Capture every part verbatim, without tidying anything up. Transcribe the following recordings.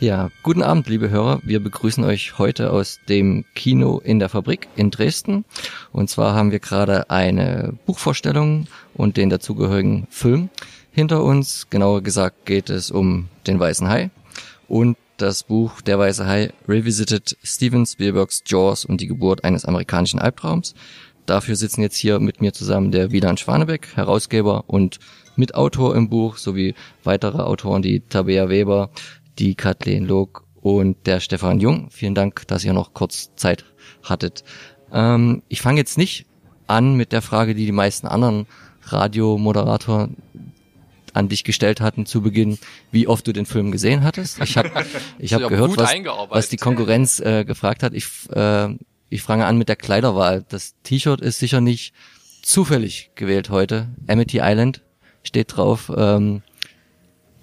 Ja, guten Abend, liebe Hörer. Wir begrüßen euch heute aus dem Kino in der Fabrik in Dresden. Und zwar haben wir gerade eine Buchvorstellung und den dazugehörigen Film hinter uns. Genauer gesagt geht es um den Weißen Hai und das Buch Der Weiße Hai revisited, Steven Spielbergs Jaws und die Geburt eines amerikanischen Albtraums. Dafür sitzen jetzt hier mit mir zusammen der Wieland Schwanebeck, Herausgeber und Mitautor im Buch, sowie weitere Autoren, die Tabea Weber, die Kathleen Loock und der Stefan Jung. Vielen Dank, dass ihr noch kurz Zeit hattet. Ähm, ich fange jetzt nicht an mit der Frage, die die meisten anderen Radiomoderatoren an dich gestellt hatten zu Beginn, wie oft du den Film gesehen hattest. Ich habe ich hab gehört, was, was die Konkurrenz äh, gefragt hat. Ich, äh, ich fange an mit der Kleiderwahl. Das T-Shirt ist sicher nicht zufällig gewählt heute. Amity Island steht drauf. Ähm,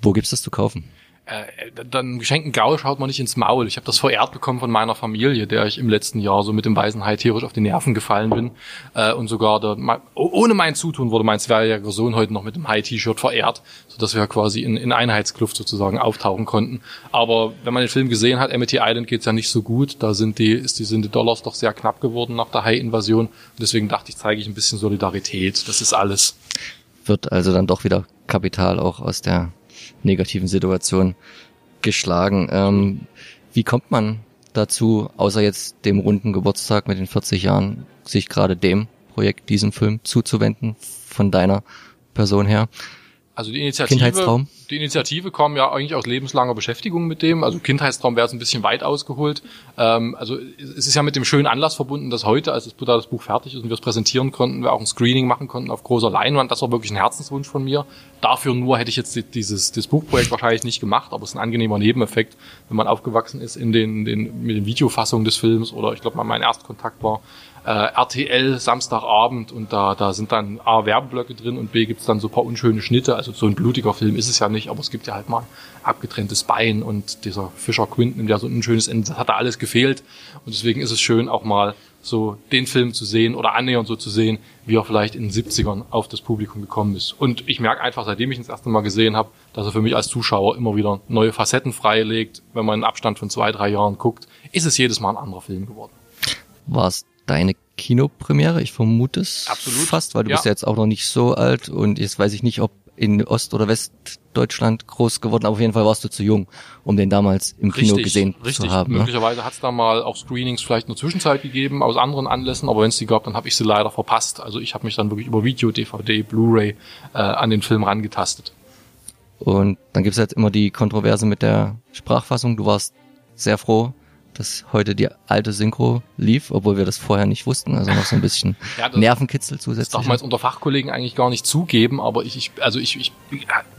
wo gibt's das zu kaufen? Äh, dann geschenkten Gaul schaut man nicht ins Maul. Ich habe das verehrt bekommen von meiner Familie, der ich im letzten Jahr so mit dem Weißen Hai tierisch auf die Nerven gefallen bin. Äh, und sogar der, ohne mein Zutun wurde mein zweijähriger Sohn heute noch mit dem Hai-T-Shirt verehrt, sodass wir quasi in, in Einheitskluft sozusagen auftauchen konnten. Aber wenn man den Film gesehen hat, Amity Island geht's ja nicht so gut. Da sind die, ist die, sind die Dollars doch sehr knapp geworden nach der Hai-Invasion. Und deswegen dachte ich, zeige ich ein bisschen Solidarität. Das ist alles. Wird also dann doch wieder Kapital auch aus der negativen Situationen geschlagen. Ähm, wie kommt man dazu, außer jetzt dem runden Geburtstag mit den vierzig Jahren, sich gerade dem Projekt, diesem Film zuzuwenden, von deiner Person her? Also die Initiative, die Initiative kam ja eigentlich aus lebenslanger Beschäftigung mit dem. Also Kindheitstraum wäre es ein bisschen weit ausgeholt. Ähm, also es ist ja mit dem schönen Anlass verbunden, dass heute, als das Buch fertig ist und wir es präsentieren konnten, wir auch ein Screening machen konnten auf großer Leinwand. Das war wirklich ein Herzenswunsch von mir. Dafür nur hätte ich jetzt dieses, dieses Buchprojekt wahrscheinlich nicht gemacht, aber es ist ein angenehmer Nebeneffekt, wenn man aufgewachsen ist in den, den mit den Videofassungen des Films, oder ich glaube, mein Erstkontakt war R T L Samstagabend, und da da sind dann A Werbeblöcke drin und B gibt's dann so ein paar unschöne Schnitte. Also so ein blutiger Film ist es ja nicht, aber es gibt ja halt mal ein abgetrenntes Bein und dieser Fischer Quint nimmt ja so ein unschönes Ende. Das hat da alles gefehlt, und deswegen ist es schön, auch mal so den Film zu sehen oder annähernd so zu sehen, wie er vielleicht in den siebzigern auf das Publikum gekommen ist. Und ich merke einfach, seitdem ich ihn das erste Mal gesehen habe, dass er für mich als Zuschauer immer wieder neue Facetten freilegt. Wenn man einen Abstand von zwei, drei Jahren guckt, ist es jedes Mal ein anderer Film geworden. Was? Deine Kinopremiere, ich vermute es Absolut. fast, weil du ja. bist ja jetzt auch noch nicht so alt, und jetzt weiß ich nicht, ob in Ost- oder Westdeutschland groß geworden, aber auf jeden Fall warst du zu jung, um den damals im richtig, Kino gesehen richtig. zu haben. Möglicherweise hat es da mal auch Screenings vielleicht in der Zwischenzeit gegeben, aus anderen Anlässen, aber wenn es die gab, dann habe ich sie leider verpasst. Also ich habe mich dann wirklich über Video, D V D, Blu-ray äh, an den Film rangetastet. Und dann gibt es jetzt immer die Kontroverse mit der Sprachfassung. Du warst sehr froh, dass heute die alte Synchro lief, obwohl wir das vorher nicht wussten, also noch so ein bisschen ja, Nervenkitzel zusätzlich. Das darf man jetzt unter Fachkollegen eigentlich gar nicht zugeben, aber ich, ich also ich, ich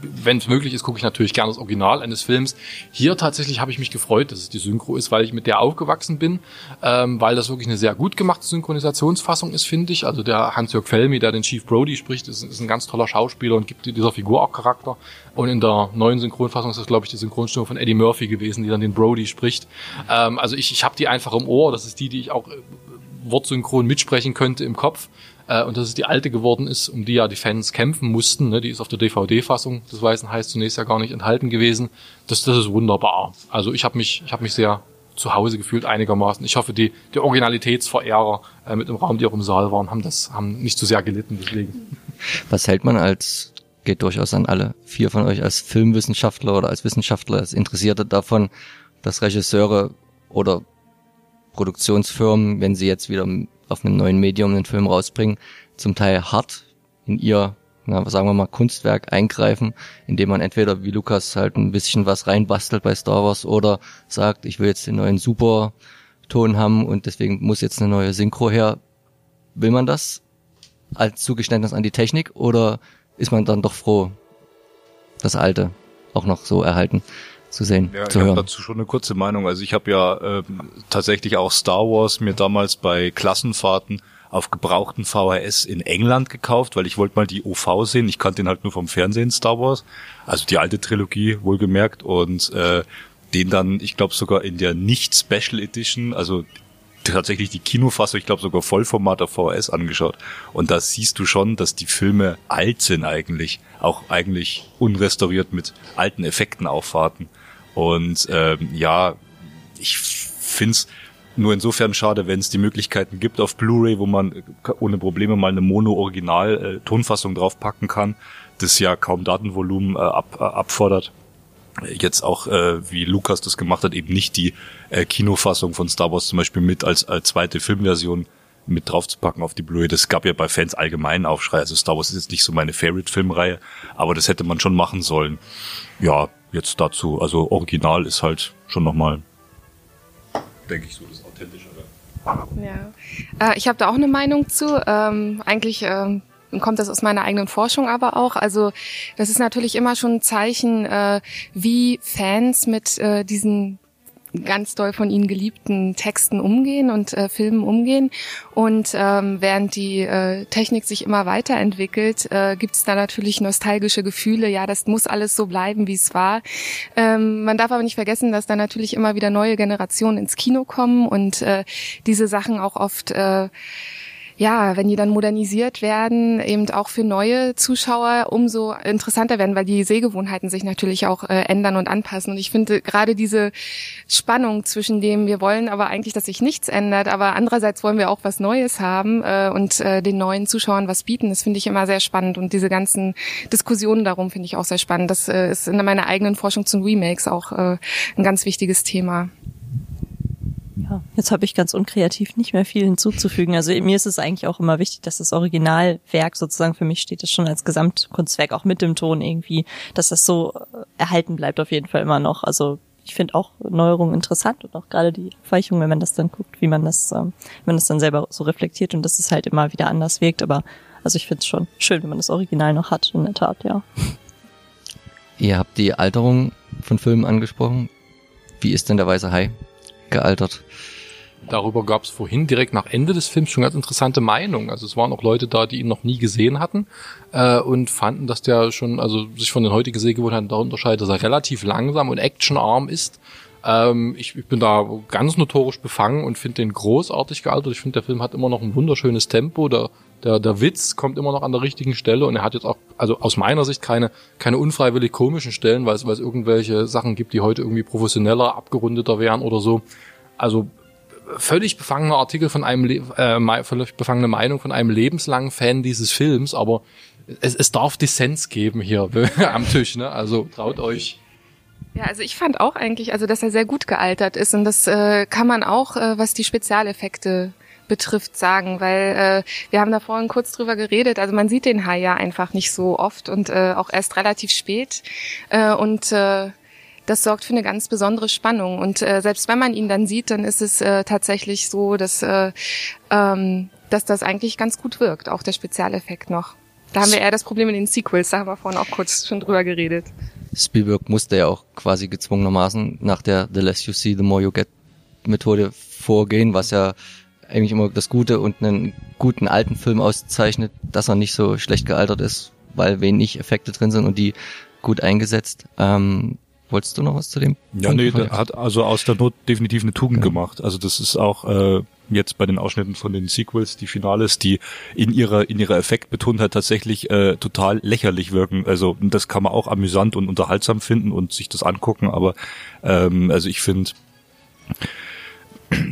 wenn es möglich ist, gucke ich natürlich gerne das Original eines Films. Hier tatsächlich habe ich mich gefreut, dass es die Synchro ist, weil ich mit der aufgewachsen bin, ähm, weil das wirklich eine sehr gut gemachte Synchronisationsfassung ist, finde ich. Also der Hans-Jörg Fellmi, der den Chief Brody spricht, ist, ist ein ganz toller Schauspieler und gibt dieser Figur auch Charakter. Und in der neuen Synchronfassung ist das, glaube ich, die Synchronstimme von Eddie Murphy gewesen, die dann den Brody spricht. Ähm, also ich, ich habe die einfach im Ohr. Das ist die, die ich auch äh, wortsynchron mitsprechen könnte im Kopf. Äh, und das ist die alte geworden ist, um die ja die Fans kämpfen mussten. Ne? Die ist auf der D V D-Fassung des Weißen Hais zunächst ja gar nicht enthalten gewesen. Das, das ist wunderbar. Also ich habe mich, ich habe mich sehr zu Hause gefühlt einigermaßen. Ich hoffe, die, die Originalitätsverehrer äh, mit im Raum, die auch im Saal waren, haben das, haben nicht zu sehr gelitten. Deswegen. Was hält man als geht durchaus an alle vier von euch als Filmwissenschaftler oder als Wissenschaftler, als Interessierte davon, dass Regisseure oder Produktionsfirmen, wenn sie jetzt wieder auf einem neuen Medium einen Film rausbringen, zum Teil hart in ihr na, sagen wir mal Kunstwerk eingreifen, indem man entweder wie Lukas halt ein bisschen was reinbastelt bei Star Wars oder sagt, ich will jetzt den neuen Superton haben und deswegen muss jetzt eine neue Synchro her. Will man das als Zugeständnis an die Technik oder ist man dann doch froh, das Alte auch noch so erhalten zu sehen, ja, zu hören? Ich habe dazu schon eine kurze Meinung. Also ich habe ja äh, tatsächlich auch Star Wars mir damals bei Klassenfahrten auf gebrauchten V H S in England gekauft, weil ich wollte mal die O V sehen. Ich kannte den halt nur vom Fernsehen, Star Wars. Also die alte Trilogie, wohlgemerkt. Und äh, den dann, ich glaube sogar in der Nicht-Special Edition, also tatsächlich die Kinofassung, ich glaube sogar Vollformat auf V H S angeschaut. Und da siehst du schon, dass die Filme alt sind eigentlich. Auch eigentlich unrestauriert mit alten Effekten aufwarten. Und ähm, ja, ich find's nur insofern schade, wenn es die Möglichkeiten gibt auf Blu-ray, wo man ohne Probleme mal eine Mono-Original-Tonfassung draufpacken kann, das ja kaum Datenvolumen äh, ab, äh, abfordert. Jetzt auch, äh, wie Lukas das gemacht hat, eben nicht die äh, Kinofassung von Star Wars zum Beispiel mit als, als zweite Filmversion mit draufzupacken auf die Blu-ray. Das gab ja bei Fans allgemeinen Aufschrei. Also Star Wars ist jetzt nicht so meine Favorite-Filmreihe, aber das hätte man schon machen sollen. Ja, jetzt dazu. Also Original ist halt schon nochmal, denke ich, so das Authentischere. Ja, äh, ich habe da auch eine Meinung zu. Ähm, eigentlich ähm, kommt das aus meiner eigenen Forschung aber auch. Also das ist natürlich immer schon ein Zeichen, äh, wie Fans mit äh, diesen ganz doll von ihnen geliebten Texten umgehen und äh, Filmen umgehen. Und ähm, während die äh, Technik sich immer weiterentwickelt, äh, gibt es da natürlich nostalgische Gefühle. Ja, das muss alles so bleiben, wie es war. Ähm, man darf aber nicht vergessen, dass da natürlich immer wieder neue Generationen ins Kino kommen und äh, diese Sachen auch oft, äh, ja, wenn die dann modernisiert werden, eben auch für neue Zuschauer umso interessanter werden, weil die Sehgewohnheiten sich natürlich auch äh, ändern und anpassen. Und ich finde gerade diese Spannung zwischen dem, wir wollen aber eigentlich, dass sich nichts ändert, aber andererseits wollen wir auch was Neues haben äh, und äh, den neuen Zuschauern was bieten, das finde ich immer sehr spannend. Und diese ganzen Diskussionen darum finde ich auch sehr spannend. Das äh, ist in meiner eigenen Forschung zu Remakes auch äh, ein ganz wichtiges Thema. Ja, jetzt habe ich ganz unkreativ nicht mehr viel hinzuzufügen. Also mir ist es eigentlich auch immer wichtig, dass das Originalwerk sozusagen, für mich steht das schon als Gesamtkunstwerk, auch mit dem Ton irgendwie, dass das so erhalten bleibt auf jeden Fall immer noch. Also ich finde auch Neuerungen interessant und auch gerade die Abweichungen, wenn man das dann guckt, wie man das, wenn man das dann selber so reflektiert und dass es halt immer wieder anders wirkt. Aber also ich finde es schon schön, wenn man das Original noch hat, in der Tat, ja. Ihr habt die Alterung von Filmen angesprochen. Wie ist denn Der Weiße Hai gealtert? Darüber gab es vorhin direkt nach Ende des Films schon ganz interessante Meinungen. Also es waren auch Leute da, die ihn noch nie gesehen hatten äh, und fanden, dass der schon, also sich von den heutigen Sehgewohnheiten da unterscheidet, dass er relativ langsam und actionarm ist. Ähm, ich, ich bin da ganz notorisch befangen und finde den großartig gealtert. Ich finde, der Film hat immer noch ein wunderschönes Tempo. Der, der, der Witz kommt immer noch an der richtigen Stelle und er hat jetzt auch, also aus meiner Sicht, keine, keine unfreiwillig komischen Stellen, weil es, weil es irgendwelche Sachen gibt, die heute irgendwie professioneller, abgerundeter wären oder so. Also völlig befangener Artikel von einem, Le- äh, völlig befangene Meinung von einem lebenslangen Fan dieses Films, aber es, es darf Dissens geben hier am Tisch, ne? Also traut euch. Ja, also ich fand auch eigentlich, also dass er sehr gut gealtert ist und das äh, kann man auch, äh, was die Spezialeffekte betrifft, sagen, weil äh, wir haben da vorhin kurz drüber geredet, also man sieht den Hai ja einfach nicht so oft und äh, auch erst relativ spät äh, und äh, das sorgt für eine ganz besondere Spannung und äh, selbst wenn man ihn dann sieht, dann ist es äh, tatsächlich so, dass, äh, ähm, dass das eigentlich ganz gut wirkt, auch der Spezialeffekt noch. Da haben wir eher das Problem in den Sequels, da haben wir vorhin auch kurz schon drüber geredet. Spielberg musste ja auch quasi gezwungenermaßen nach der The Less You See, The More You Get Methode vorgehen, was ja eigentlich immer das Gute und einen guten alten Film auszeichnet, dass er nicht so schlecht gealtert ist, weil wenig Effekte drin sind und die gut eingesetzt. Ähm, wolltest du noch was zu dem? Ja, Punkt? Nee, der hat also aus der Not definitiv eine Tugend ja. gemacht. Also das ist auch äh, jetzt bei den Ausschnitten von den Sequels, die Finales, die in ihrer in ihrer Effektbetontheit tatsächlich äh, total lächerlich wirken. Also das kann man auch amüsant und unterhaltsam finden und sich das angucken, aber ähm, also ich finde,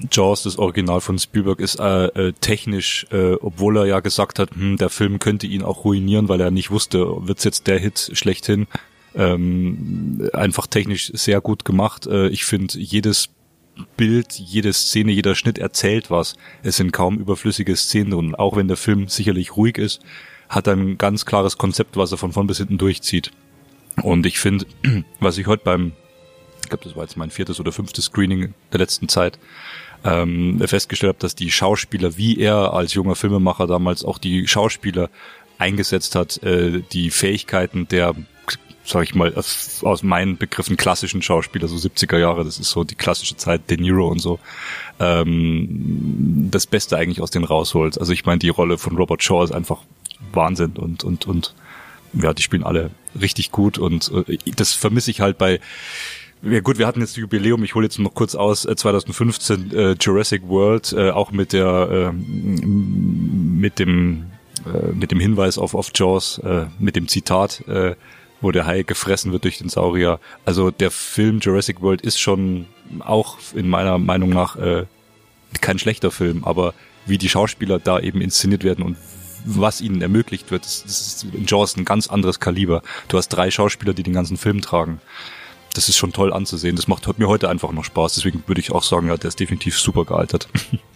Jaws, das Original von Spielberg, ist äh, äh, technisch, äh, obwohl er ja gesagt hat, hm, der Film könnte ihn auch ruinieren, weil er nicht wusste, wird's jetzt der Hit schlechthin, ähm, einfach technisch sehr gut gemacht. Äh, ich finde, jedes Bild, jede Szene, jeder Schnitt erzählt was. Es sind kaum überflüssige Szenen und auch wenn der Film sicherlich ruhig ist, hat ein ganz klares Konzept, was er von vorn bis hinten durchzieht. Und ich finde, was ich heute beim, ich glaube, das war jetzt mein viertes oder fünftes Screening der letzten Zeit, ähm, festgestellt habe, dass die Schauspieler, wie er als junger Filmemacher damals auch die Schauspieler eingesetzt hat, äh, die Fähigkeiten der, sag ich mal, aus meinen Begriffen klassischen Schauspieler, so siebziger Jahre, das ist so die klassische Zeit, De Niro und so, ähm, das Beste eigentlich aus denen rausholt. Also ich meine, die Rolle von Robert Shaw ist einfach Wahnsinn und, und, und, ja, die spielen alle richtig gut und äh, das vermisse ich halt bei, ja gut, wir hatten jetzt das Jubiläum, ich hole jetzt noch kurz aus, äh, zwanzig fünfzehn äh, Jurassic World, äh, auch mit der, äh, mit dem, äh, mit dem Hinweis auf, auf Jaws, äh, mit dem Zitat, äh, wo der Hai gefressen wird durch den Saurier. Also der Film Jurassic World ist schon auch in meiner Meinung nach äh, kein schlechter Film, aber wie die Schauspieler da eben inszeniert werden und was ihnen ermöglicht wird, das, das ist in Jaws ein ganz anderes Kaliber. Du hast drei Schauspieler, die den ganzen Film tragen. Das ist schon toll anzusehen. Das macht mir heute einfach noch Spaß. Deswegen würde ich auch sagen, ja, der ist definitiv super gealtert.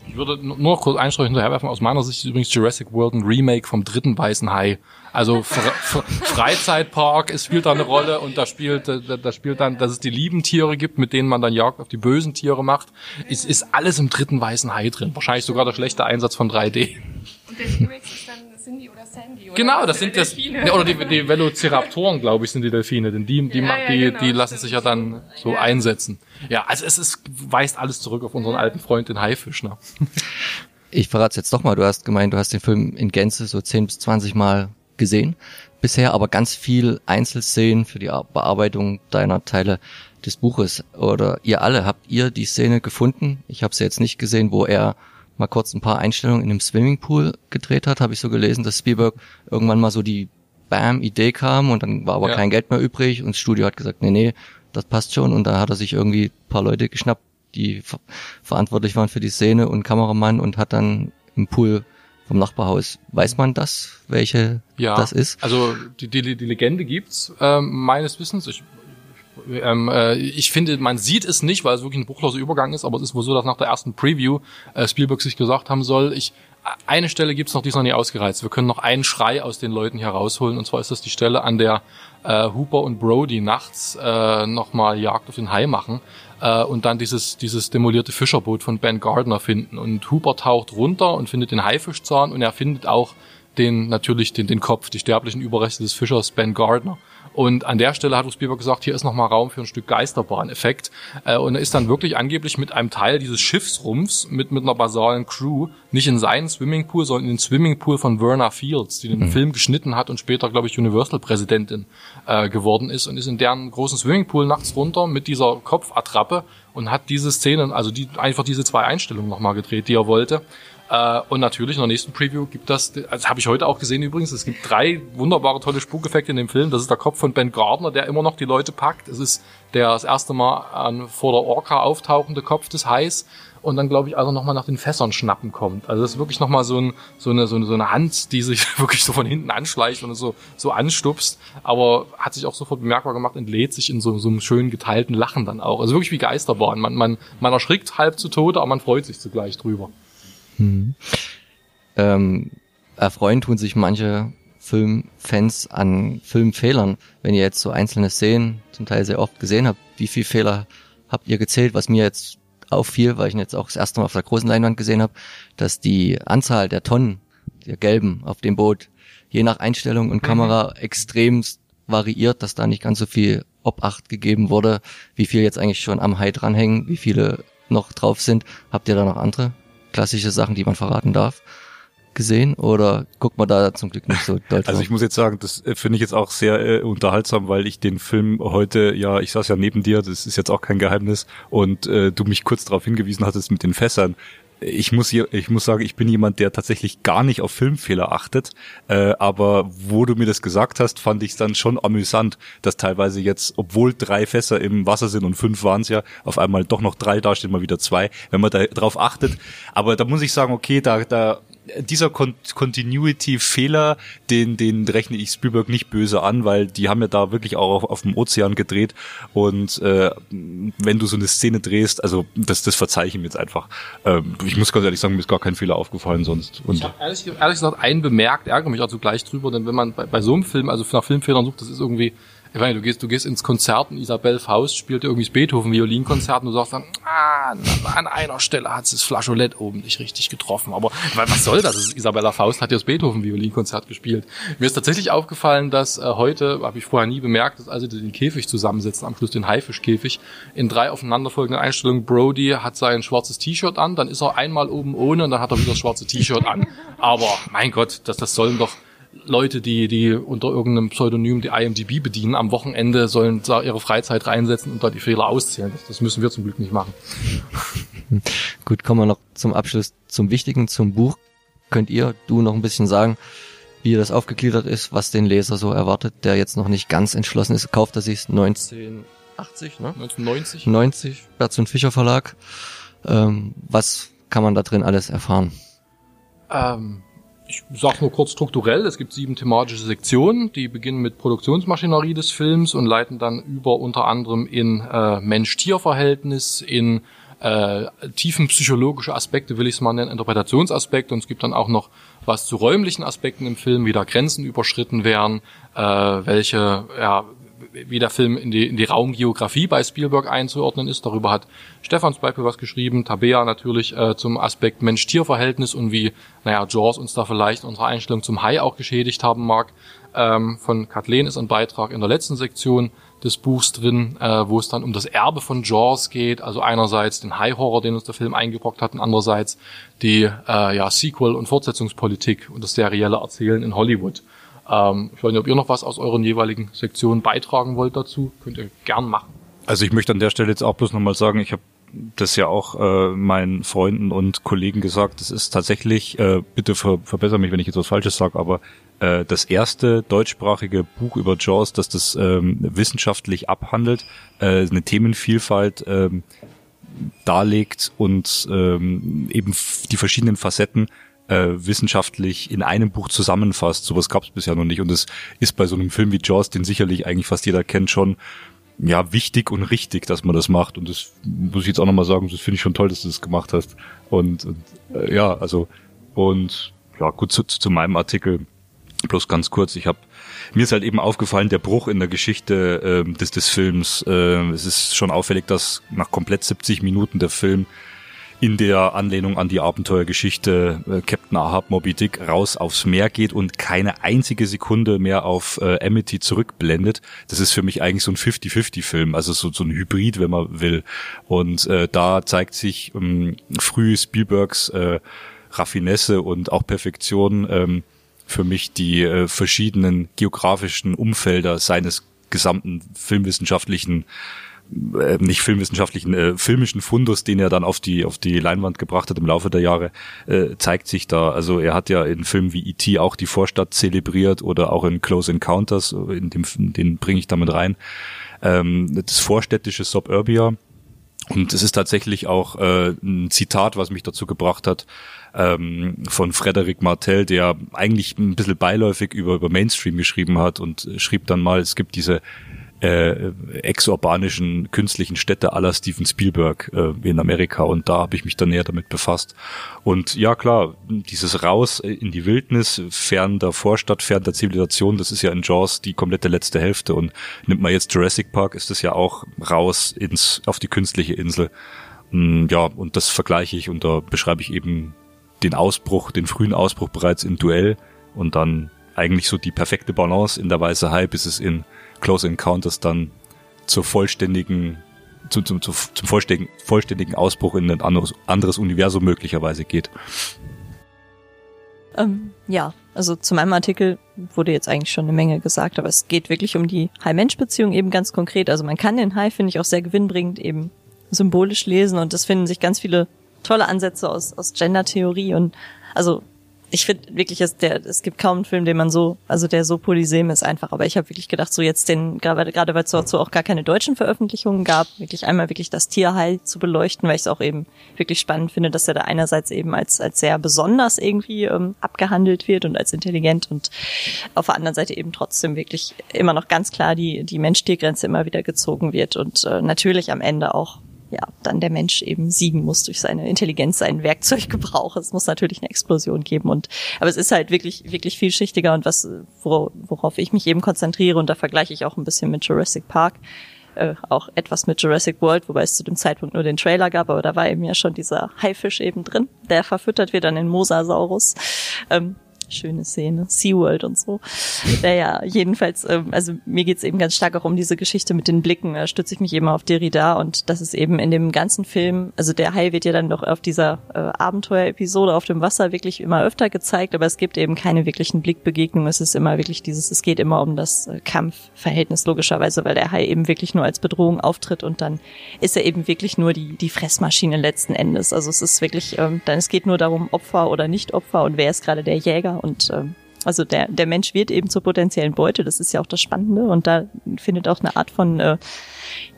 Ich würde nur noch kurz einstreichen hinterherwerfen. Aus meiner Sicht ist übrigens Jurassic World ein Remake vom dritten Weißen Hai. Also Fre- Fre- Freizeitpark, es spielt da eine Rolle und da spielt, da, da spielt dann, dass es die lieben Tiere gibt, mit denen man dann Jagd auf die bösen Tiere macht. Es ist alles im dritten Weißen Hai drin. Wahrscheinlich sogar der schlechte Einsatz von drei D. Und der T-Rex ist dann Cindy oder Sandy, oder? Genau, das sind das, ne, oder die, die Velociraptoren, glaube ich, sind die Delfine, denn die, die, ja, ja, die, genau, die lassen sich ja dann so ja. einsetzen. Ja, also es ist, weist alles zurück auf unseren alten Freund, den Haifisch, ne? Ich verrate es jetzt doch mal, du hast gemeint, du hast den Film in Gänze so zehn bis zwanzig Mal gesehen. Bisher aber ganz viel Einzelszenen für die Bearbeitung deiner Teile des Buches. Oder ihr alle, habt ihr die Szene gefunden? Ich habe sie jetzt nicht gesehen, wo er mal kurz ein paar Einstellungen in einem Swimmingpool gedreht hat, habe ich so gelesen, dass Spielberg irgendwann mal so die Bam-Idee kam und dann war aber ja. kein Geld mehr übrig und das Studio hat gesagt, nee, nee, das passt schon und da hat er sich irgendwie ein paar Leute geschnappt, die ver- verantwortlich waren für die Szene und Kameramann und hat dann im Pool vom Nachbarhaus, weiß man das, welche ja, das ist? Also die, die, die Legende gibt's äh, meines Wissens, ich Ähm, äh, ich finde, man sieht es nicht, weil es wirklich ein bruchloser Übergang ist, aber es ist wohl so, dass nach der ersten Preview äh, Spielberg sich gesagt haben soll, ich, eine Stelle gibt's noch, die ist noch nie ausgereizt. Wir können noch einen Schrei aus den Leuten hier rausholen und zwar ist das die Stelle, an der äh, Hooper und Brody nachts äh, nochmal Jagd auf den Hai machen äh, und dann dieses dieses demolierte Fischerboot von Ben Gardner finden und Hooper taucht runter und findet den Haifischzahn und er findet auch den natürlich den den Kopf, die sterblichen Überreste des Fischers Ben Gardner. Und an der Stelle hat uns Spielberg gesagt, hier ist nochmal Raum für ein Stück Geisterbahneffekt. Und er ist dann wirklich angeblich mit einem Teil dieses Schiffsrumpfs, mit mit einer basalen Crew, nicht in seinen Swimmingpool, sondern in den Swimmingpool von Verna Fields, die den mhm. Film geschnitten hat und später, glaube ich, Universal-Präsidentin äh, geworden ist und ist in deren großen Swimmingpool nachts runter mit dieser Kopfattrappe und hat diese Szenen, also die einfach diese zwei Einstellungen nochmal gedreht, die er wollte. Uh, und natürlich in der nächsten Preview gibt das, das habe ich heute auch gesehen übrigens, es gibt drei wunderbare tolle Spukeffekte in dem Film. Das ist der Kopf von Ben Gardner, der immer noch die Leute packt. Es ist der das erste Mal an, vor der Orca auftauchende Kopf des Hais. Und dann, glaube ich, also nochmal nach den Fässern schnappen kommt. Also das ist wirklich nochmal so, ein, so, eine, so, eine, so eine Hand, die sich wirklich so von hinten anschleicht und so, so anstupst. Aber hat sich auch sofort bemerkbar gemacht, entlädt sich in so, so einem schönen geteilten Lachen dann auch. Also wirklich wie Geisterbahn. Man, man, man erschrickt halb zu Tode, aber man freut sich zugleich drüber. Mhm. Ähm, erfreuen tun sich manche Filmfans an Filmfehlern. Wenn ihr jetzt so einzelne Szenen zum Teil sehr oft gesehen habt, wie viele Fehler habt ihr gezählt? Was mir jetzt auffiel, weil ich ihn jetzt auch das erste Mal auf der großen Leinwand gesehen habe, dass die Anzahl der Tonnen, der gelben auf dem Boot, je nach Einstellung und Kamera mhm. extremst variiert, dass da nicht ganz so viel Obacht gegeben wurde, wie viel jetzt eigentlich schon am Hai dranhängen, wie viele noch drauf sind. Habt ihr da noch andere klassische Sachen, die man verraten darf, gesehen? Oder guckt man da zum Glück nicht so deutlich? Also ich muss jetzt sagen, das finde ich jetzt auch sehr äh, unterhaltsam, weil ich den Film heute, ja, ich saß ja neben dir, das ist jetzt auch kein Geheimnis, und äh, du mich kurz darauf hingewiesen hattest mit den Fässern. Ich muss hier, ich muss sagen, ich bin jemand, der tatsächlich gar nicht auf Filmfehler achtet, äh, aber wo du mir das gesagt hast, fand ich es dann schon amüsant, dass teilweise jetzt, obwohl drei Fässer im Wasser sind und fünf waren es ja, auf einmal doch noch drei, da stehen mal wieder zwei, wenn man da drauf achtet. Aber da muss ich sagen, okay, da, da dieser Con- Continuity-Fehler, den, den rechne ich Spielberg nicht böse an, weil die haben ja da wirklich auch auf, auf dem Ozean gedreht und äh, wenn du so eine Szene drehst, also das, das verzeih ich ihm jetzt einfach. Ähm, ich muss ganz ehrlich sagen, mir ist gar kein Fehler aufgefallen sonst. Und ich habe ehrlich, ehrlich gesagt einen bemerkt, ärgere mich auch zugleich drüber, denn wenn man bei, bei so einem Film, also nach Filmfehlern sucht, das ist irgendwie, ich meine, du gehst, du gehst ins Konzert und Isabel Faust spielt irgendwie das Beethoven-Violinkonzert und du sagst dann, ah, an einer Stelle hat es das Flageolett oben nicht richtig getroffen. Aber was soll das? Isabella Faust hat ja das Beethoven-Violinkonzert gespielt. Mir ist tatsächlich aufgefallen, dass äh, heute, habe ich vorher nie bemerkt, dass also den Käfig zusammensetzen, am Schluss den Haifischkäfig, in drei aufeinanderfolgenden Einstellungen, Brody hat sein schwarzes T-Shirt an, dann ist er einmal oben ohne und dann hat er wieder das schwarze T-Shirt an. Aber mein Gott, das, das sollen doch Leute, die die unter irgendeinem Pseudonym die I M D B bedienen, am Wochenende sollen da ihre Freizeit reinsetzen und da die Fehler auszählen. Das müssen wir zum Glück nicht machen. Gut, kommen wir noch zum Abschluss zum Wichtigen, zum Buch. Könnt ihr, du, noch ein bisschen sagen, wie das aufgegliedert ist, was den Leser so erwartet, der jetzt noch nicht ganz entschlossen ist? Kauft er sich neunzehnhundertachtzig, ne? neunzehnhundertneunzig. neunzig, Bertz und Fischer Verlag. Ähm, was kann man da drin alles erfahren? Ähm... Ich sag nur kurz strukturell, es gibt sieben thematische Sektionen, die beginnen mit Produktionsmaschinerie des Films und leiten dann über unter anderem in äh, Mensch-Tier-Verhältnis, in äh, tiefenpsychologische Aspekte, will ich es mal nennen, Interpretationsaspekte, und es gibt dann auch noch was zu räumlichen Aspekten im Film, wie da Grenzen überschritten werden, äh, welche, ja, wie der Film in die, in die Raumgeografie bei Spielberg einzuordnen ist. Darüber hat Stefan zum Beispiel was geschrieben, Tabea natürlich äh, zum Aspekt Mensch-Tier-Verhältnis und wie, naja, Jaws uns da vielleicht unsere Einstellung zum Hai auch geschädigt haben mag. Ähm, von Kathleen ist ein Beitrag in der letzten Sektion des Buchs drin, äh, wo es dann um das Erbe von Jaws geht, also einerseits den Hai-Horror, den uns der Film eingebrockt hat, und andererseits die äh, ja, Sequel- und Fortsetzungspolitik und das serielle Erzählen in Hollywood. Ich weiß nicht, ob ihr noch was aus euren jeweiligen Sektionen beitragen wollt dazu, könnt ihr gern machen. Also ich möchte an der Stelle jetzt auch bloß nochmal sagen, ich habe das ja auch äh, meinen Freunden und Kollegen gesagt, das ist tatsächlich, äh, bitte ver- verbessere mich, wenn ich jetzt was Falsches sage, aber äh, das erste deutschsprachige Buch über Jaws, das das ähm, wissenschaftlich abhandelt, äh, eine Themenvielfalt äh, darlegt und äh, eben f- die verschiedenen Facetten wissenschaftlich in einem Buch zusammenfasst. Sowas gab es bisher noch nicht. Und es ist bei so einem Film wie Jaws, den sicherlich eigentlich fast jeder kennt, schon ja wichtig und richtig, dass man das macht. Und das muss ich jetzt auch nochmal sagen, das finde ich schon toll, dass du das gemacht hast. Und, und äh, ja, also und ja, gut, zu, zu meinem Artikel bloß ganz kurz. Ich habe Mir ist halt eben aufgefallen, der Bruch in der Geschichte äh, des, des Films. Äh, es ist schon auffällig, dass nach komplett siebzig Minuten der Film in der Anlehnung an die Abenteuergeschichte äh, Captain Ahab Moby Dick raus aufs Meer geht und keine einzige Sekunde mehr auf äh, Amity zurückblendet. Das ist für mich eigentlich so ein fifty-fifty Film, also so, so ein Hybrid, wenn man will. Und äh, da zeigt sich ähm, früh Spielbergs äh, Raffinesse und auch Perfektion, ähm, für mich die äh, verschiedenen geografischen Umfelder seines gesamten filmwissenschaftlichen nicht filmwissenschaftlichen, äh, filmischen Fundus, den er dann auf die auf die Leinwand gebracht hat im Laufe der Jahre, äh, zeigt sich da. Also er hat ja in Filmen wie E T auch die Vorstadt zelebriert oder auch in Close Encounters, in dem den bringe ich damit rein, ähm, das vorstädtische Suburbia. Und es ist tatsächlich auch äh, ein Zitat, was mich dazu gebracht hat, ähm, von Frederick Martel, der eigentlich ein bisschen beiläufig über, über Mainstream geschrieben hat und schrieb dann mal, es gibt diese Äh, exurbanischen künstlichen Städte à la Steven Spielberg äh, in Amerika, und da habe ich mich dann näher damit befasst. Und ja klar, dieses Raus in die Wildnis, fern der Vorstadt, fern der Zivilisation, das ist ja in Jaws die komplette letzte Hälfte, und nimmt man jetzt Jurassic Park, ist das ja auch raus ins auf die künstliche Insel. Mm, ja, und das vergleiche ich, und da beschreibe ich eben den Ausbruch, den frühen Ausbruch bereits im Duell und dann eigentlich so die perfekte Balance in Der Weiße Hai, bis es in Close Encounters dann zur vollständigen, zum, zum, zum vollständigen, vollständigen Ausbruch in ein anderes, anderes Universum möglicherweise geht. Ähm, ja, also zu meinem Artikel wurde jetzt eigentlich schon eine Menge gesagt, aber es geht wirklich um die Hai-Mensch-Beziehung eben ganz konkret. Also man kann den Hai, finde ich, auch sehr gewinnbringend eben symbolisch lesen, und es finden sich ganz viele tolle Ansätze aus, aus Gender-Theorie und also ich finde wirklich, es, der, es gibt kaum einen Film, den man so, also der so polysem ist einfach. Aber ich habe wirklich gedacht, so jetzt den, gerade, gerade weil es dazu auch gar keine deutschen Veröffentlichungen gab, wirklich einmal wirklich das Tierheil zu beleuchten, weil ich es auch eben wirklich spannend finde, dass er da einerseits eben als als sehr besonders irgendwie ähm, abgehandelt wird und als intelligent und auf der anderen Seite eben trotzdem wirklich immer noch ganz klar die die Mensch-Tier-Grenze immer wieder gezogen wird und äh, natürlich am Ende auch ja, dann der Mensch eben siegen muss durch seine Intelligenz, seinen Werkzeuggebrauch. Es muss natürlich eine Explosion geben und, aber es ist halt wirklich, wirklich vielschichtiger und was, wor- worauf ich mich eben konzentriere und da vergleiche ich auch ein bisschen mit Jurassic Park, äh, auch etwas mit Jurassic World, wobei es zu dem Zeitpunkt nur den Trailer gab, aber da war eben ja schon dieser Haifisch eben drin, der verfüttert wird an den Mosasaurus, ähm, schöne Szene, SeaWorld und so. Naja, jedenfalls, also mir geht's eben ganz stark auch um diese Geschichte mit den Blicken. Da stütze ich mich eben auf Derrida und das ist eben in dem ganzen Film, also der Hai wird ja dann doch auf dieser äh, Abenteuer-Episode auf dem Wasser wirklich immer öfter gezeigt, aber es gibt eben keine wirklichen Blickbegegnungen. Es ist immer wirklich dieses, es geht immer um das äh, Kampfverhältnis logischerweise, weil der Hai eben wirklich nur als Bedrohung auftritt und dann ist er eben wirklich nur die die Fressmaschine letzten Endes. Also es ist wirklich, ähm, dann es geht nur darum, Opfer oder Nicht-Opfer und wer ist gerade der Jäger. Und ähm, also der, der Mensch wird eben zur potenziellen Beute, das ist ja auch das Spannende und da findet auch eine Art von, äh,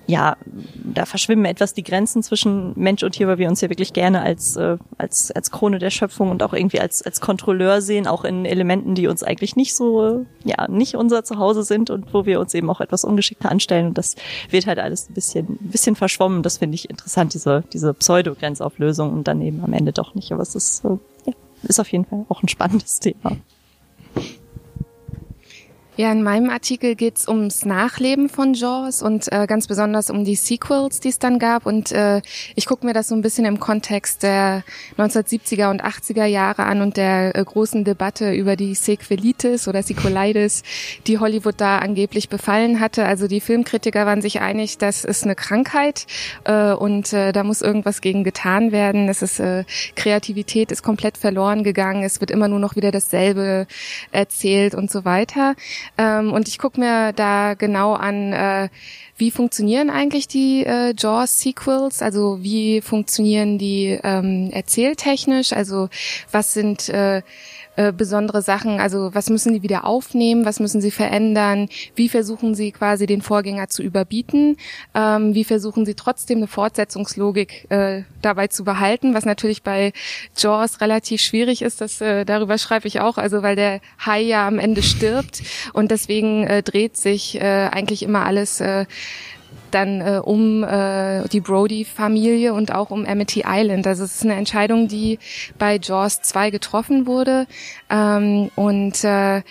ja, da verschwimmen etwas die Grenzen zwischen Mensch und Tier, weil wir uns ja wirklich gerne als äh, als als Krone der Schöpfung und auch irgendwie als als Kontrolleur sehen, auch in Elementen, die uns eigentlich nicht so, äh, ja, nicht unser Zuhause sind und wo wir uns eben auch etwas ungeschickter anstellen und das wird halt alles ein bisschen ein bisschen verschwommen, das finde ich interessant, diese, diese Pseudo-Grenzauflösung und dann eben am Ende doch nicht, aber es ist so, ja. Ist auf jeden Fall auch ein spannendes Thema. Ja, in meinem Artikel geht's ums Nachleben von Jaws und äh, ganz besonders um die Sequels, die es dann gab. Und äh, ich gucke mir das so ein bisschen im Kontext der neunzehnhundertsiebziger und achtziger Jahre an und der äh, großen Debatte über die Sequelitis oder Sequelitis, die Hollywood da angeblich befallen hatte. Also die Filmkritiker waren sich einig, das ist eine Krankheit äh, und äh, da muss irgendwas gegen getan werden. Das ist äh, Kreativität ist komplett verloren gegangen, es wird immer nur noch wieder dasselbe erzählt und so weiter. Ähm, und ich gucke mir da genau an, äh, wie funktionieren eigentlich die äh, Jaws-Sequels, also wie funktionieren die ähm, erzähltechnisch, also was sind äh, äh, besondere Sachen, also was müssen die wieder aufnehmen, was müssen sie verändern, wie versuchen sie quasi den Vorgänger zu überbieten, ähm, wie versuchen sie trotzdem eine Fortsetzungslogik äh, dabei zu behalten, was natürlich bei Jaws relativ schwierig ist, das, äh, darüber schreibe ich auch, also weil der Hai ja am Ende stirbt und deswegen äh, dreht sich äh, eigentlich immer alles äh, dann äh, um äh, die Brody-Familie und auch um Amity Island. Also es ist eine Entscheidung, die bei Jaws zwei getroffen wurde. Ähm, und äh,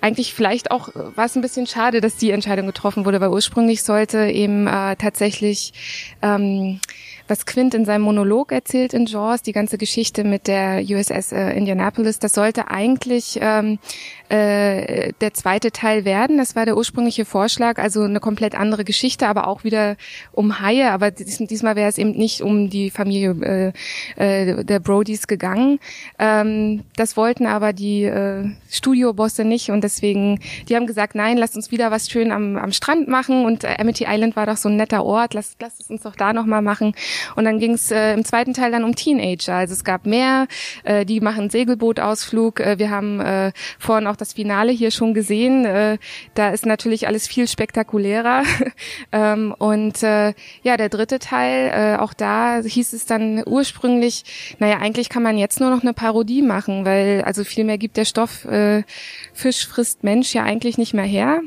eigentlich vielleicht auch war es ein bisschen schade, dass die Entscheidung getroffen wurde, weil ursprünglich sollte eben äh, tatsächlich... Ähm, was Quint in seinem Monolog erzählt in Jaws, die ganze Geschichte mit der U S S äh, Indianapolis, das sollte eigentlich ähm, äh, der zweite Teil werden. Das war der ursprüngliche Vorschlag, also eine komplett andere Geschichte, aber auch wieder um Haie. Aber dies, diesmal wäre es eben nicht um die Familie äh, äh, der Brodys gegangen. Ähm, das wollten aber die äh, Studiobosse nicht und deswegen, die haben gesagt, nein, lasst uns wieder was schön am, am Strand machen und äh, Amity Island war doch so ein netter Ort, lasst, lasst es uns doch da nochmal machen. Und dann ging es äh, im zweiten Teil dann um Teenager. Also es gab mehr, äh, die machen Segelbootausflug. Äh, wir haben äh, vorhin auch das Finale hier schon gesehen. Äh, da ist natürlich alles viel spektakulärer. ähm, und äh, ja, der dritte Teil, äh, auch da hieß es dann ursprünglich, naja, eigentlich kann man jetzt nur noch eine Parodie machen, weil also viel mehr gibt der Stoff äh, Fisch frisst Mensch ja eigentlich nicht mehr her.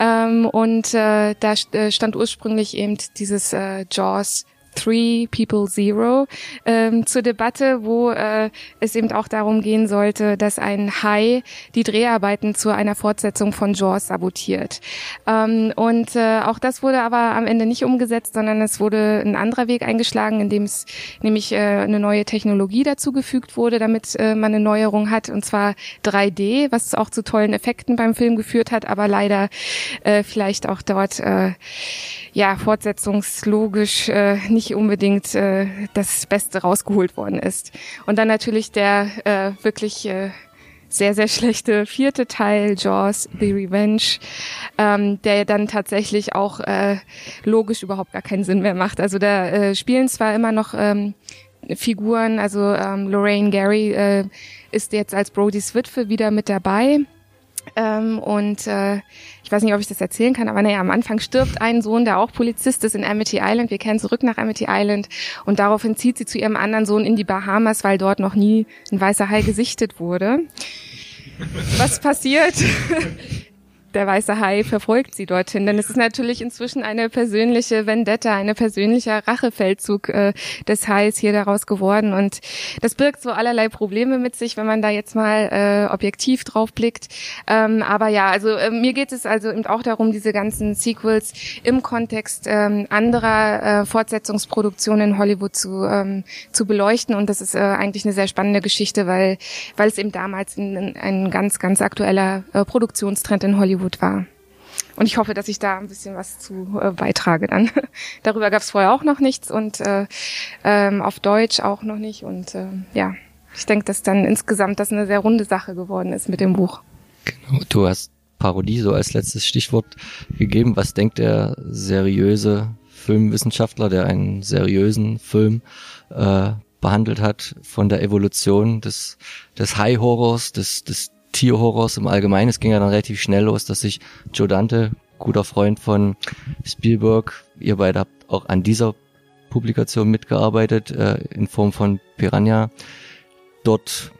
Ähm, und äh, da stand ursprünglich eben dieses äh, Jaws Three People Zero ähm, zur Debatte, wo äh, es eben auch darum gehen sollte, dass ein Hai die Dreharbeiten zu einer Fortsetzung von Jaws sabotiert. Ähm, und äh, auch das wurde aber am Ende nicht umgesetzt, sondern es wurde ein anderer Weg eingeschlagen, in dem es nämlich äh, eine neue Technologie dazugefügt wurde, damit äh, man eine Neuerung hat, und zwar drei D, was auch zu tollen Effekten beim Film geführt hat, aber leider äh, vielleicht auch dort äh, ja fortsetzungslogisch äh, nicht unbedingt äh, das Beste rausgeholt worden ist. Und dann natürlich der äh, wirklich äh, sehr, sehr schlechte vierte Teil, Jaws, The Revenge, ähm, der dann tatsächlich auch äh, logisch überhaupt gar keinen Sinn mehr macht. Also da äh, spielen zwar immer noch ähm, Figuren, also ähm, Lorraine Gary äh, ist jetzt als Brodys Witwe wieder mit dabei. Ähm, und äh, ich weiß nicht, ob ich das erzählen kann, aber naja, am Anfang stirbt ein Sohn, der auch Polizist ist in Amity Island. Wir kehren zurück nach Amity Island und daraufhin zieht sie zu ihrem anderen Sohn in die Bahamas, weil dort noch nie ein weißer Hai gesichtet wurde. Was passiert? Der weiße Hai verfolgt sie dorthin, denn es ist natürlich inzwischen eine persönliche Vendetta, eine persönlicher Rachefeldzug äh, des Hais hier daraus geworden, und das birgt so allerlei Probleme mit sich, wenn man da jetzt mal äh, objektiv drauf blickt. Ähm, aber ja, also äh, mir geht es also eben auch darum, diese ganzen Sequels im Kontext ähm, anderer äh, Fortsetzungsproduktionen in Hollywood zu ähm, zu beleuchten, und das ist äh, eigentlich eine sehr spannende Geschichte, weil weil es eben damals in, in ein ganz, ganz aktueller äh, Produktionstrend in Hollywood war. Und ich hoffe, dass ich da ein bisschen was zu äh, beitrage dann. Darüber gab es vorher auch noch nichts und äh, ähm, auf Deutsch auch noch nicht. Und äh, ja, ich denke, dass dann insgesamt das eine sehr runde Sache geworden ist mit dem Buch. Genau. Du hast Parodie so als letztes Stichwort gegeben. Was denkt der seriöse Filmwissenschaftler, der einen seriösen Film äh, behandelt hat, von der Evolution des des Hai-Horrors, des des Tierhorrors im Allgemeinen? Es ging ja dann relativ schnell los, dass sich Joe Dante, guter Freund von Spielberg, ihr beide habt auch an dieser Publikation mitgearbeitet, äh, in Form von Piranha, dort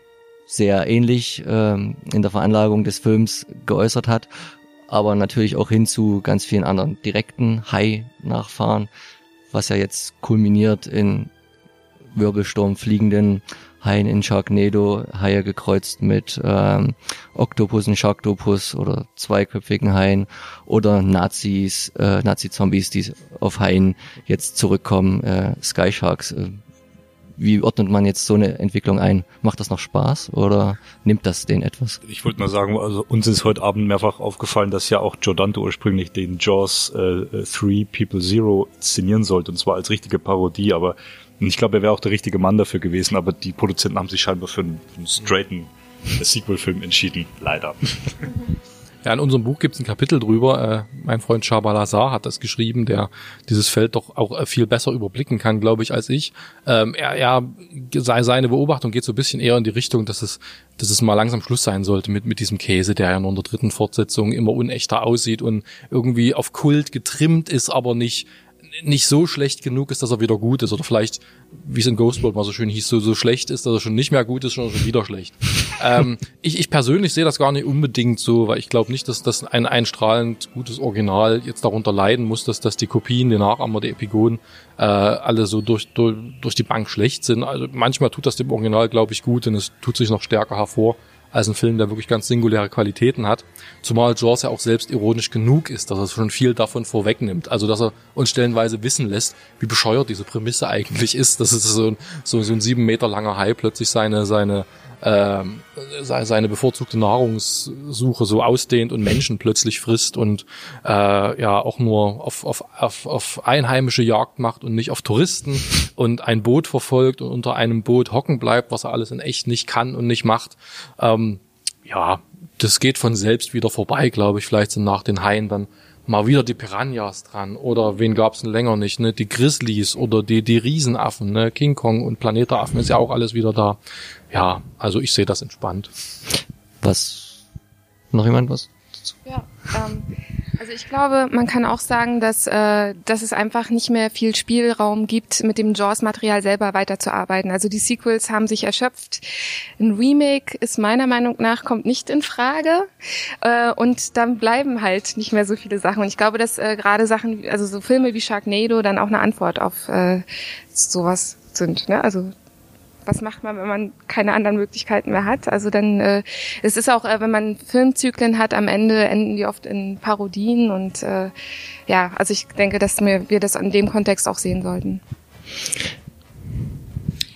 sehr ähnlich äh, in der Veranlagung des Films geäußert hat, aber natürlich auch hin zu ganz vielen anderen direkten Hai-Nachfahren, was ja jetzt kulminiert in Wirbelsturm fliegenden Haien in Sharknado, Haie gekreuzt mit ähm, Oktopussen, Sharktopus oder zweiköpfigen Haien oder Nazis, äh, Nazi-Zombies, die auf Haien jetzt zurückkommen, äh, Sky Sharks. Wie ordnet man jetzt so eine Entwicklung ein? Macht das noch Spaß oder nimmt das denen etwas? Ich wollte mal sagen, also uns ist heute Abend mehrfach aufgefallen, dass ja auch Joe Dante ursprünglich den Jaws äh, Three People Zero inszenieren sollte, und zwar als richtige Parodie, aber ich glaube, er wäre auch der richtige Mann dafür gewesen, aber die Produzenten haben sich scheinbar für einen, für einen straighten Sequel-Film entschieden, leider. Ja, in unserem Buch gibt es ein Kapitel drüber. Äh, mein Freund Shabal Lazar hat das geschrieben, der dieses Feld doch auch viel besser überblicken kann, glaube ich, als ich. Ähm, er, er, seine Beobachtung geht so ein bisschen eher in die Richtung, dass es, dass es mal langsam Schluss sein sollte mit, mit diesem Käse, der ja in der dritten Fortsetzung immer unechter aussieht und irgendwie auf Kult getrimmt ist, aber nicht nicht so schlecht genug ist, dass er wieder gut ist, oder vielleicht, wie es in Ghost World mal so schön hieß, so, so schlecht ist, dass er schon nicht mehr gut ist, sondern schon wieder schlecht. ähm, ich, ich persönlich sehe das gar nicht unbedingt so, weil ich glaube nicht, dass das ein einstrahlend gutes Original jetzt darunter leiden muss, dass, dass die Kopien, die Nachahmer, die Epigonen äh, alle so durch, durch, durch die Bank schlecht sind. Also manchmal tut das dem Original, glaube ich, gut, und es tut sich noch stärker hervor als ein Film, der wirklich ganz singuläre Qualitäten hat. Zumal Jaws ja auch selbst ironisch genug ist, dass er schon viel davon vorwegnimmt. Also, dass er uns stellenweise wissen lässt, wie bescheuert diese Prämisse eigentlich ist, dass es so ein, so, so ein sieben Meter langer Hai plötzlich seine, seine, ähm, seine bevorzugte Nahrungssuche so ausdehnt und Menschen plötzlich frisst und, äh, ja, auch nur auf, auf, auf, auf einheimische Jagd macht und nicht auf Touristen und ein Boot verfolgt und unter einem Boot hocken bleibt, was er alles in echt nicht kann und nicht macht. Ähm, ja, das geht von selbst wieder vorbei, glaube ich. Vielleicht sind nach den Haien dann mal wieder die Piranhas dran, oder wen gab's denn länger nicht, ne? Die Grizzlies oder die, die Riesenaffen, ne? King Kong und Planet der Affen ist ja auch alles wieder da. Ja, also ich sehe das entspannt. Was? Noch jemand was? Ja, ähm, also ich glaube, man kann auch sagen, dass, äh, dass es einfach nicht mehr viel Spielraum gibt, mit dem Jaws-Material selber weiterzuarbeiten. Also die Sequels haben sich erschöpft. Ein Remake ist meiner Meinung nach, kommt nicht in Frage. Äh, und dann bleiben halt nicht mehr so viele Sachen. Und ich glaube, dass äh, gerade Sachen, also so Filme wie Sharknado dann auch eine Antwort auf äh, sowas sind, ne? Also was macht man, wenn man keine anderen Möglichkeiten mehr hat? Also dann, äh, es ist auch, äh, wenn man Filmzyklen hat, am Ende enden die oft in Parodien, und äh, ja, also ich denke, dass wir, wir das in dem Kontext auch sehen sollten.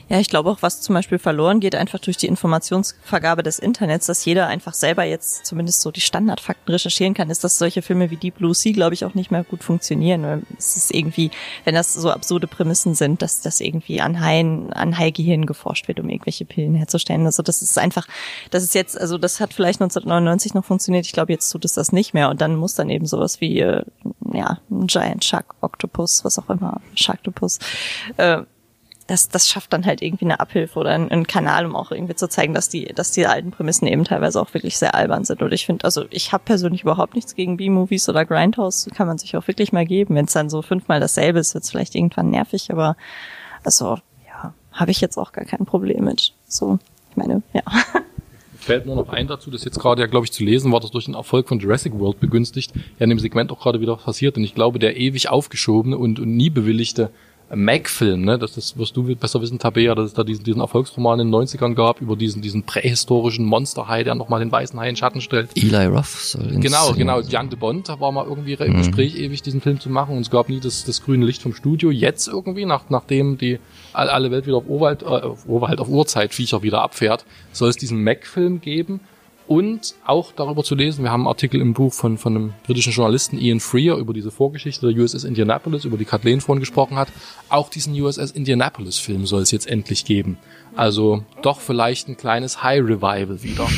Ja, ich glaube auch, was zum Beispiel verloren geht, einfach durch die Informationsvergabe des Internets, dass jeder einfach selber jetzt zumindest so die Standardfakten recherchieren kann, ist, dass solche Filme wie Deep Blue Sea, glaube ich, auch nicht mehr gut funktionieren. Es ist irgendwie, wenn das so absurde Prämissen sind, dass das irgendwie an Haien, an Haigehirnen geforscht wird, um irgendwelche Pillen herzustellen. Also das ist einfach, das ist jetzt, also das hat vielleicht neunzehnhundertneunundneunzig noch funktioniert, ich glaube, jetzt tut es das nicht mehr, und dann muss dann eben sowas wie, äh, ja, ein Giant Shark Octopus, was auch immer, Sharktopus, äh, das, das schafft dann halt irgendwie eine Abhilfe oder einen, einen Kanal, um auch irgendwie zu zeigen, dass die, dass die alten Prämissen eben teilweise auch wirklich sehr albern sind. Und ich finde, also ich habe persönlich überhaupt nichts gegen B-Movies oder Grindhouse, kann man sich auch wirklich mal geben. Wenn es dann so fünfmal dasselbe ist, wird es vielleicht irgendwann nervig, aber also ja, habe ich jetzt auch gar kein Problem mit. So, ich meine, ja. Fällt nur noch ein dazu, dass jetzt gerade ja, glaube ich, zu lesen war, das durch den Erfolg von Jurassic World begünstigt, ja in dem Segment auch gerade wieder passiert. Und ich glaube, der ewig aufgeschobene und, und nie bewilligte Mac-Film, ne, das, das wirst du besser wissen, Tabea, dass es da diesen, diesen Erfolgsroman in den neunzigern gab, über diesen, diesen prähistorischen Monsterhai, der nochmal den weißen Hai in Schatten stellt. Eli Roth soll ihn Genau, genau. Jan de Bont, da war mal irgendwie im mhm. Gespräch ewig, diesen Film zu machen, und es gab nie das, das grüne Licht vom Studio. Jetzt irgendwie, nach, nachdem die alle Welt wieder auf Urwald, äh, auf Urwald, auf Urzeitviecher wieder abfährt, soll es diesen Mac-Film geben. Und auch darüber zu lesen, wir haben einen Artikel im Buch von, von einem britischen Journalisten Ian Freer über diese Vorgeschichte der U S S Indianapolis, über die Kathleen vorhin gesprochen hat. Auch diesen U S S Indianapolis Film soll es jetzt endlich geben. Also doch vielleicht ein kleines High-Revival wieder.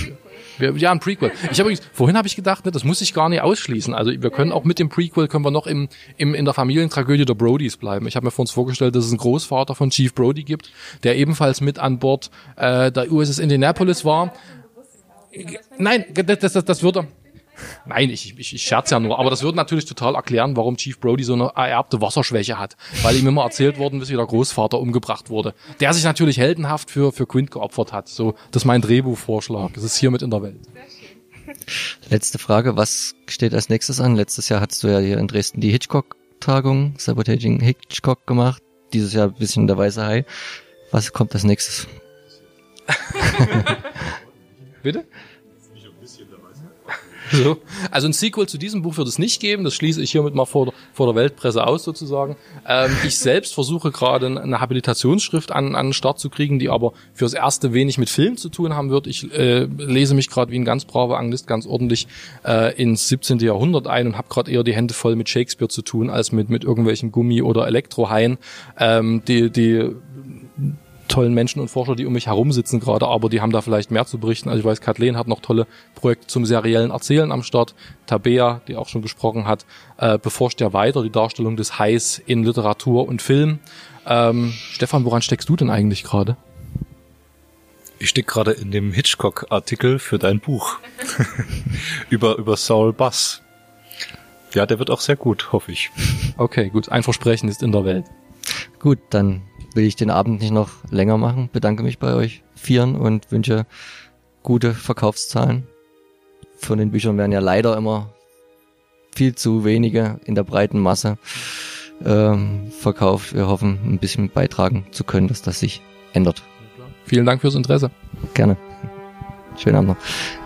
Ja, ein Prequel. Ich habe übrigens, vorhin habe ich gedacht, ne, das muss ich gar nicht ausschließen. Also wir können auch mit dem Prequel, können wir noch im, im in der Familientragödie der Brodys bleiben. Ich habe mir vor uns vorgestellt, dass es einen Großvater von Chief Brody gibt, der ebenfalls mit an Bord äh, der U S S Indianapolis war. Nein, das, das, das würde, nein, ich, ich, ich scherze ja nur, aber das würde natürlich total erklären, warum Chief Brody so eine ererbte Wasserschwäche hat, weil ihm immer erzählt worden ist, wie der Großvater umgebracht wurde, der sich natürlich heldenhaft für, für Quint geopfert hat. So, das ist mein Drehbuchvorschlag, das ist hiermit in der Welt. Letzte Frage, was steht als nächstes an? Letztes Jahr hattest du ja hier in Dresden die Hitchcock-Tagung, Sabotaging Hitchcock gemacht, dieses Jahr ein bisschen Der Weiße Hai. Was kommt als nächstes? Bitte? So. Also ein Sequel zu diesem Buch wird es nicht geben, das schließe ich hiermit mal vor, vor der Weltpresse aus sozusagen. Ähm, ich selbst versuche gerade eine Habilitationsschrift an, an den Start zu kriegen, die aber fürs Erste wenig mit Film zu tun haben wird. Ich äh, lese mich gerade wie ein ganz braver Anglist ganz ordentlich äh, ins siebzehnten. Jahrhundert ein und habe gerade eher die Hände voll mit Shakespeare zu tun, als mit, mit irgendwelchen Gummi- oder Elektrohaien. Ähm, die, die tollen Menschen und Forscher, die um mich herumsitzen gerade, aber die haben da vielleicht mehr zu berichten. Also ich weiß, Kathleen hat noch tolle Projekte zum seriellen Erzählen am Start. Tabea, die auch schon gesprochen hat, äh, beforscht ja weiter die Darstellung des Hais in Literatur und Film. Ähm, Stefan, woran steckst du denn eigentlich gerade? Ich stecke gerade in dem Hitchcock-Artikel für dein Buch über, über Saul Bass. Ja, der wird auch sehr gut, hoffe ich. Okay, gut. Ein Versprechen ist in der Welt. Gut, dann will ich den Abend nicht noch länger machen. Bedanke mich bei euch Vieren und wünsche gute Verkaufszahlen. Von den Büchern werden ja leider immer viel zu wenige in der breiten Masse ähm, verkauft. Wir hoffen, ein bisschen beitragen zu können, dass das sich ändert. Vielen Dank fürs Interesse. Gerne. Schönen Abend noch.